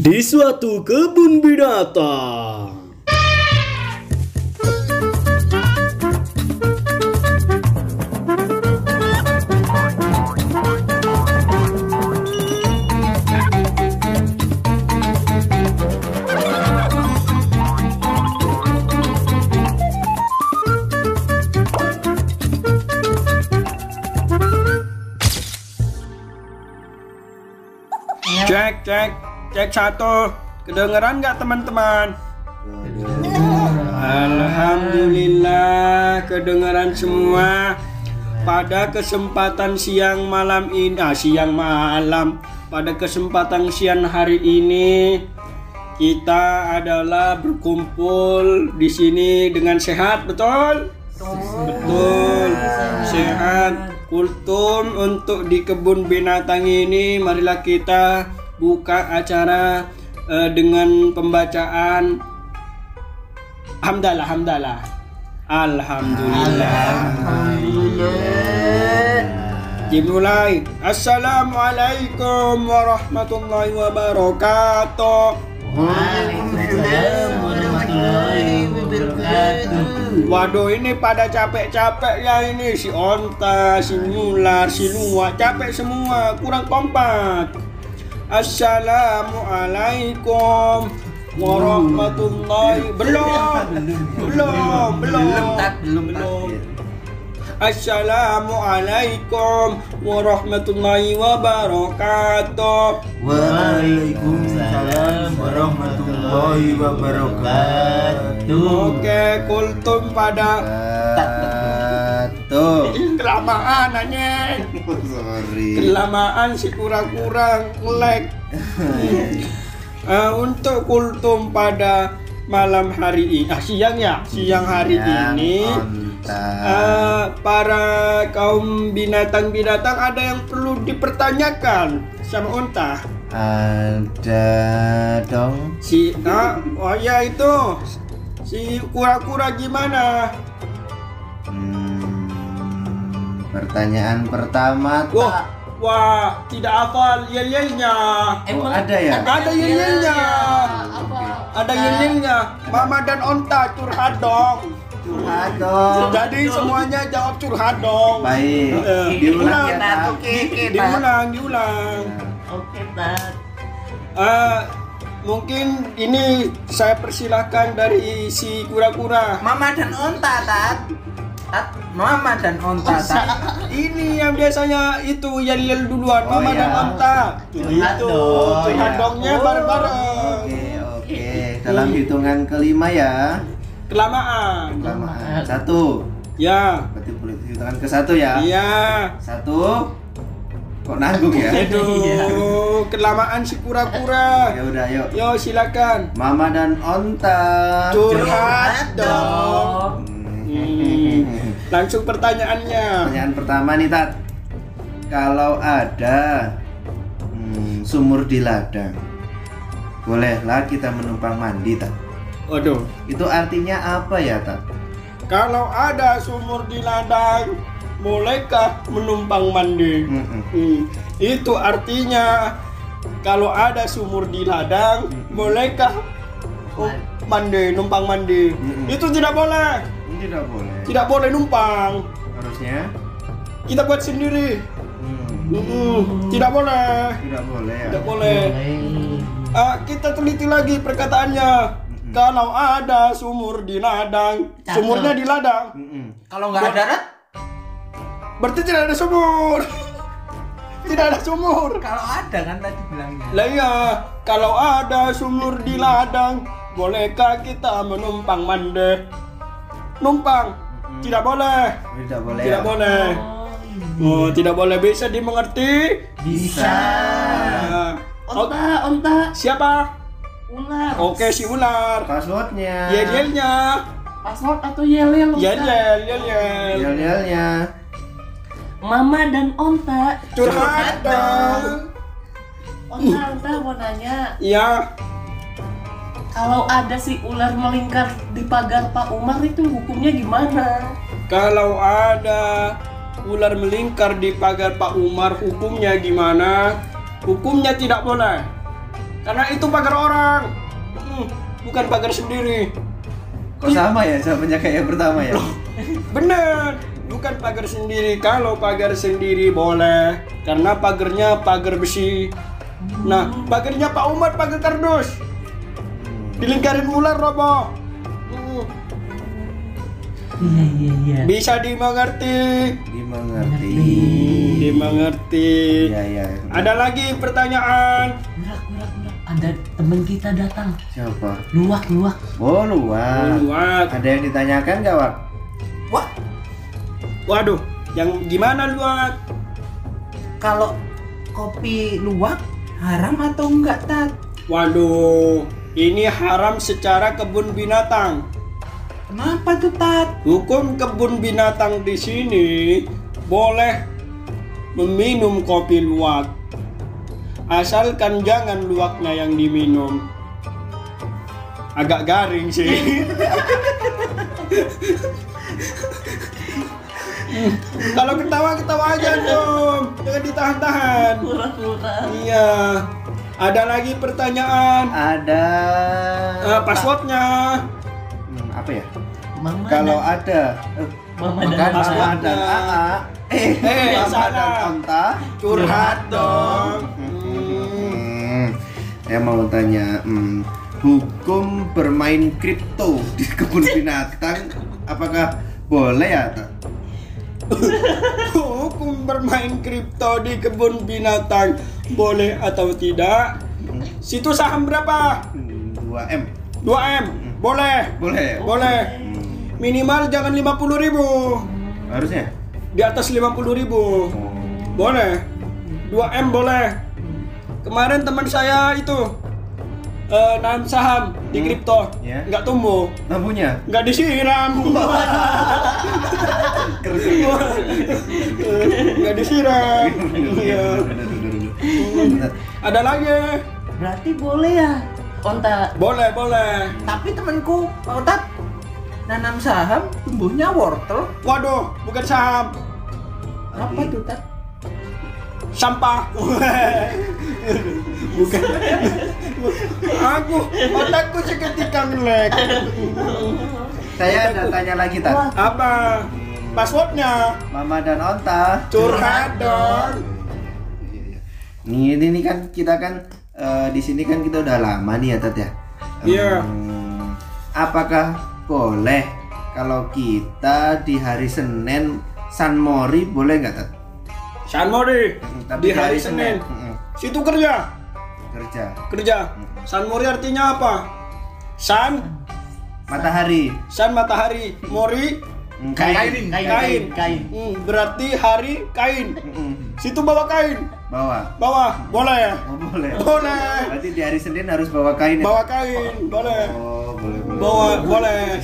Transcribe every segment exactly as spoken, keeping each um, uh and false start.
Disuatu Kebun Binatang. Cek, cek, cek satu. Kedengeran nggak teman-teman? Alhamdulillah, kedengeran semua. Pada kesempatan siang malam ini, ah, siang malam. Pada kesempatan siang hari ini, kita adalah berkumpul di sini dengan sehat, betul? Betul, sehat. Qultum untuk di kebun binatang ini, marilah kita buka acara uh, dengan pembacaan hamdalah, hamdalah. Alhamdulillah. Alhamdulillah. Dimulai. Assalamualaikum warahmatullahi wabarakatuh. Waalaikumsalam warahmatullahi wabarakatuh. Waduh, ini pada capek-capek ya, ini si onta, si ular, si luwak, capek semua, kurang kompak. Assalamualaikum warahmatullahi. Belum, belum, belum, belum, belum. Assalamualaikum warahmatullahi wabarakatuh. Waalaikumsalam warahmatullahi wabarakatuh. Oke, Qultum pada tuh kelamaan aja, kelamaan si kurang-kurang melek. Uh, untuk Qultum pada malam hari ini, ah, siang ya, siang hari ini, uh, para kaum binatang-binatang ada yang perlu dipertanyakan sama unta. Ada dong. Si, ah, oh ya itu. Si kura-kura gimana? Hmm, pertanyaan pertama. Wah, wah, tidak hafal yel-yelnya. Oh, ada ya? Ada yel-yelnya. Ada yel-yelnya. Mama dan onta curhat dong. Curhat dong. Jadi semuanya jawab curhat dong. Baik. Diulang, diulang, diulang. Oke, Pak. Eh. Mungkin ini saya persilahkan dari si kura-kura. Mama dan onta, Tat. Tat, Mama dan onta, Tat. Ini yang biasanya itu yel-yel duluan, oh, Mama ya. Dan onta. Itu handongnya ya. Bareng-bareng. Oke, oke. Dalam hitungan kelima ya. Kelamaan. Kelamaan. Satu. Ya. Berarti boleh hitungan ke satu ya. Iya. Satu. Kok nanggung ya? Aduh, kelamaan si kura-kura. Ya udah, yuk. Yo, silakan. Mama dan onta. Curhat dong. Hmm. Langsung pertanyaannya. Pertanyaan pertama nih, Tat. Kalau ada hmm, sumur di ladang, bolehlah kita menumpang mandi, Tat. Waduh. Itu artinya apa ya, Tat? Kalau ada sumur di ladang, bolehkah menumpang mandi? Mm-mm. Hmm. Itu artinya kalau ada sumur di ladang, Mm-mm. bolehkah oh, mandi, numpang mandi? Mm-mm. Itu tidak boleh. Tidak boleh. Tidak boleh numpang. Harusnya kita buat sendiri. Mm. Mm-mm. Tidak boleh. Tidak boleh. Ya? Tidak boleh. Uh, kita teliti lagi perkataannya. Mm-mm. Kalau ada sumur di ladang, Cato. Sumurnya di ladang. Mm-mm. Kalau nggak ada darat? Berarti tidak ada sumur. Tidak ada sumur. Kalau ada kan tadi bilangnya. Lah iya, kalau ada sumur di ladang, bolehkah kita menumpang mandi? Numpang. Hmm. Tidak boleh. Tidak boleh. Tidak ya? boleh. Oh, oh, tidak boleh. Bisa dimengerti? Bisa. Onta, onta. Siapa? Ular. Oke, si ular. Passwordnya. Yel-yelnya. Password atau yel-yel? Yel-yel, yel-yel. Yel-yelnya. Mama dan onta curhat dong. Onta, onta mau nanya. Iya. Kalau ada si ular melingkar di pagar Pak Umar itu hukumnya gimana? Kalau ada ular melingkar di pagar Pak Umar hukumnya gimana? Hukumnya tidak boleh. Karena itu pagar orang, hmm, bukan pagar sendiri. Kok sama ya jawabannya kayak yang pertama ya? Bener, bukan pagar sendiri. Kalau pagar sendiri boleh, karena pagarnya pagar besi. Nah, pagarnya Pak Umar pagar kardus. Dilingkarin ular roboh. Hmm. Iya, iya, iya. Bisa dimengerti. Dimengerti. Dimengerti. Iya, iya. Ada lagi pertanyaan? Murah, murah, murah. Ada teman kita datang. Siapa? Luwak, luwak. Oh, luwak. Luwak. Ada yang ditanyakan nggak, Wak? Wak. Waduh, yang gimana luwak? Kalau kopi luwak haram atau enggak, Tat? Waduh, ini haram secara kebun binatang. Kenapa tuh, Tat? Hukum kebun binatang di sini boleh meminum kopi luwak, asalkan jangan luwaknya yang diminum. Agak garing sih. Kalau ketawa-ketawa aja dong, jangan ditahan-tahan. Murah-murah. Iya. Ada lagi pertanyaan? Ada. Uh, passwordnya? Hmm, apa ya? Mama kalau dan... ada. Uh, Mama dan Mama dan A A. Eh, eh Mama dan Anta. Curhat dong. Saya mau tanya, hmm, hukum bermain kripto di kebun binatang apakah boleh ya? Hukum bermain kripto di kebun binatang boleh atau tidak? Situ saham berapa? dua M. dua M. Boleh. Boleh. Boleh. Minimal jangan lima puluh ribu. Harusnya? Di atas lima puluh ribu. Boleh. dua M boleh. Kemarin teman saya itu uh, nanam saham hmm. di kripto, yeah. nggak tumbuh. Lampunya? Nggak disiram. Nggak disiram. Iya. Ada lagi? Berarti boleh ya, Onta? Boleh, boleh. Tapi temanku, Pak Ontat, nanam saham, tumbuhnya wortel. Waduh, bukan saham. Apa itu, Tat? Sampah. Bukan. Aku, otakku seketika melek. Saya ada tanya lagi, Tat. Apa? Passwordnya? Mama dan Onta. Curhat dong. Nih, ini, ini kan kita kan uh, di sini kan kita udah lama nih ya, Tat ya. Iya. Um, apakah boleh kalau kita di hari Senin San Mori boleh nggak, Tat? San Mori di hari Senin. Senin. Situ kerja. Kerja. Kerja. San Mori artinya apa? San matahari. San matahari. Mori kain. Kain. Kain. Kain. Kain. Berarti hari kain. Situ bawa kain. Bawa. Bawa. Boleh. Oh, boleh. Boleh. Berarti di hari Senin harus bawa kain. Ya? Bawa kain. Boleh. Oh, boleh. Boleh. Bawa boleh.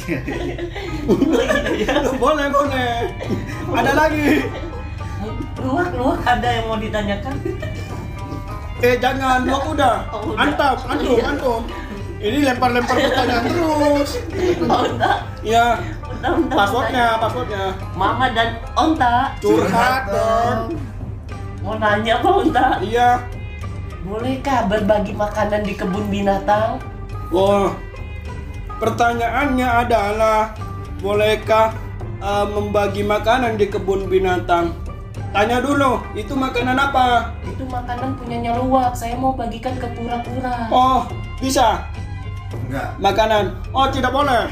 Boleh boleh. Ada lagi. Luwak, luwak ada yang mau ditanyakan? Eh jangan, luwak udah. Oh, Antap, antum, antum. Ini lempar-lempar pertanyaan terus. Onta. Ya. Passwordnya, passwordnya. Mama dan Onta. Curhat dong. Mau nanya apa, Onta? Iya. Bolehkah berbagi makanan di kebun binatang? Oh. Pertanyaannya adalah bolehkah uh, membagi makanan di kebun binatang? Tanya dulu, itu makanan apa? Itu makanan punyanya luwak, saya mau bagikan ke kura-kura. Oh, bisa? Enggak. Makanan? Oh, tidak boleh.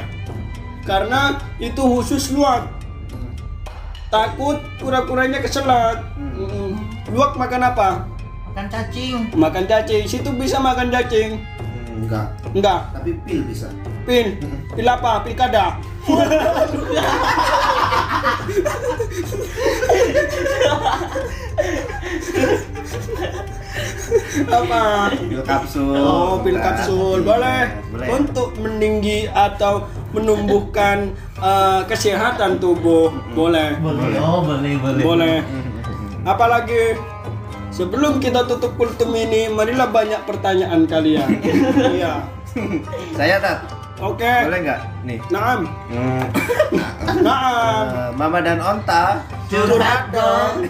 Karena itu khusus luwak. Takut kura-kuranya keselak. Hmm. Luwak makan apa? Makan cacing. Makan cacing, situ bisa makan cacing? Enggak. Enggak? Tapi pil bisa. Pil? Pil apa? Pil kada? Apa? Pil kapsul. Oh, pil kapsul boleh. Boleh untuk meninggi atau menumbuhkan uh, kesehatan tubuh. Boleh. Boleh. Oh, boleh, boleh. Boleh. Apalagi sebelum kita tutup kultum ini, marilah banyak pertanyaan kalian. Iya. Saya Tat. Oke. Okay. Boleh nggak? Nih. Naam. Hmm. Naam. Uh, Mama dan Onta. Curhat dong.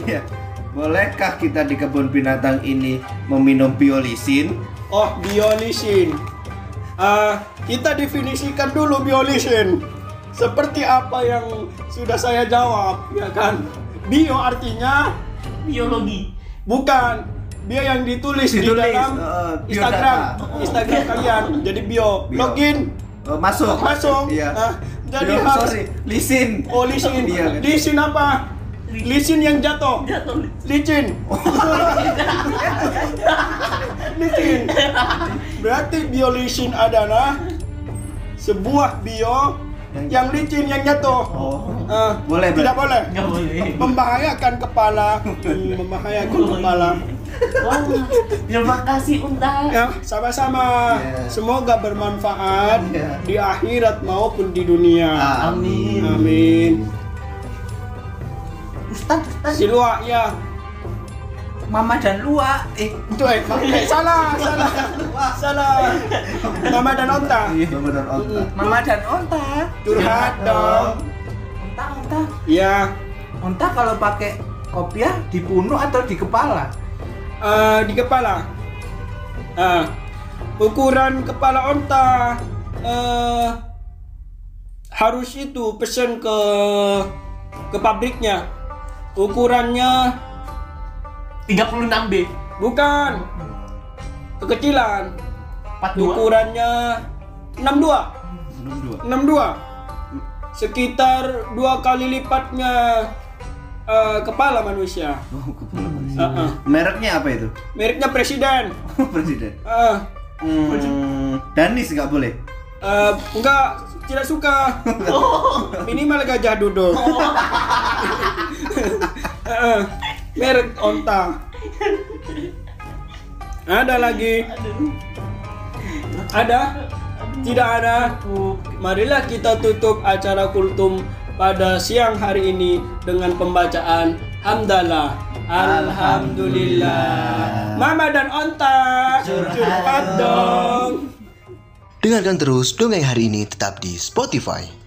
Bolehkah kita di kebun binatang ini meminum biolisin? Oh, biolisin. Uh, kita definisikan dulu biolisin. Seperti apa yang sudah saya jawab, ya kan? Bio artinya biologi. Bukan. Bio yang ditulis, ditulis di dalam uh, Instagram, oh. Instagram kalian. Jadi bio, bio. Login, uh, masuk, masuk. Iya. Uh, jadi bio, hak, sorry, lisin. Oh lisin. Iya, lisin apa? Lisin yang jatuh. Jatuh. Licin. Oh. Licin. Berarti bio lisin adalah sebuah bio yang, yang licin yang jatuh. Oh. Uh, boleh. Tidak boleh. Nggak boleh. Membahayakan kepala. Membahayakan kepala. Oh, terima kasih Unta. Ya, sama-sama. Yeah. Semoga bermanfaat yeah. di akhirat maupun di dunia. Amin. Amin. Ustaz, Ustaz. Si Lua, ya. Mama dan Lua. Eh, itu eh salah, salah. Salah. Mama dan Unta. Mama dan Unta. Mama dan Unta. Curhat dong. Unta, Unta. Iya. Unta kalau pakai kopiah di punuk atau di kepala? Uh, di kepala, uh, ukuran kepala onta uh, harus itu pesen ke ke pabriknya. Ukurannya tiga puluh enam B, bukan kekecilan. empat puluh dua? Ukurannya enam puluh dua. enam puluh dua sekitar dua kali lipatnya uh, kepala manusia. Oh, kepala. Uh-uh. Mereknya apa itu? Mereknya presiden. Presiden. Uh. Hmm. Danis nggak boleh. Uh, enggak, tidak suka. Oh. Minimal gajah duduk. Oh. uh-uh. Merek onta. Ada lagi? Ada? Tidak ada. Marilah kita tutup acara Qultum pada siang hari ini dengan pembacaan hamdalah. Alhamdulillah. Alhamdulillah. Mama dan Onta, curhat dong. Dengarkan terus dongeng hari ini tetap di Spotify.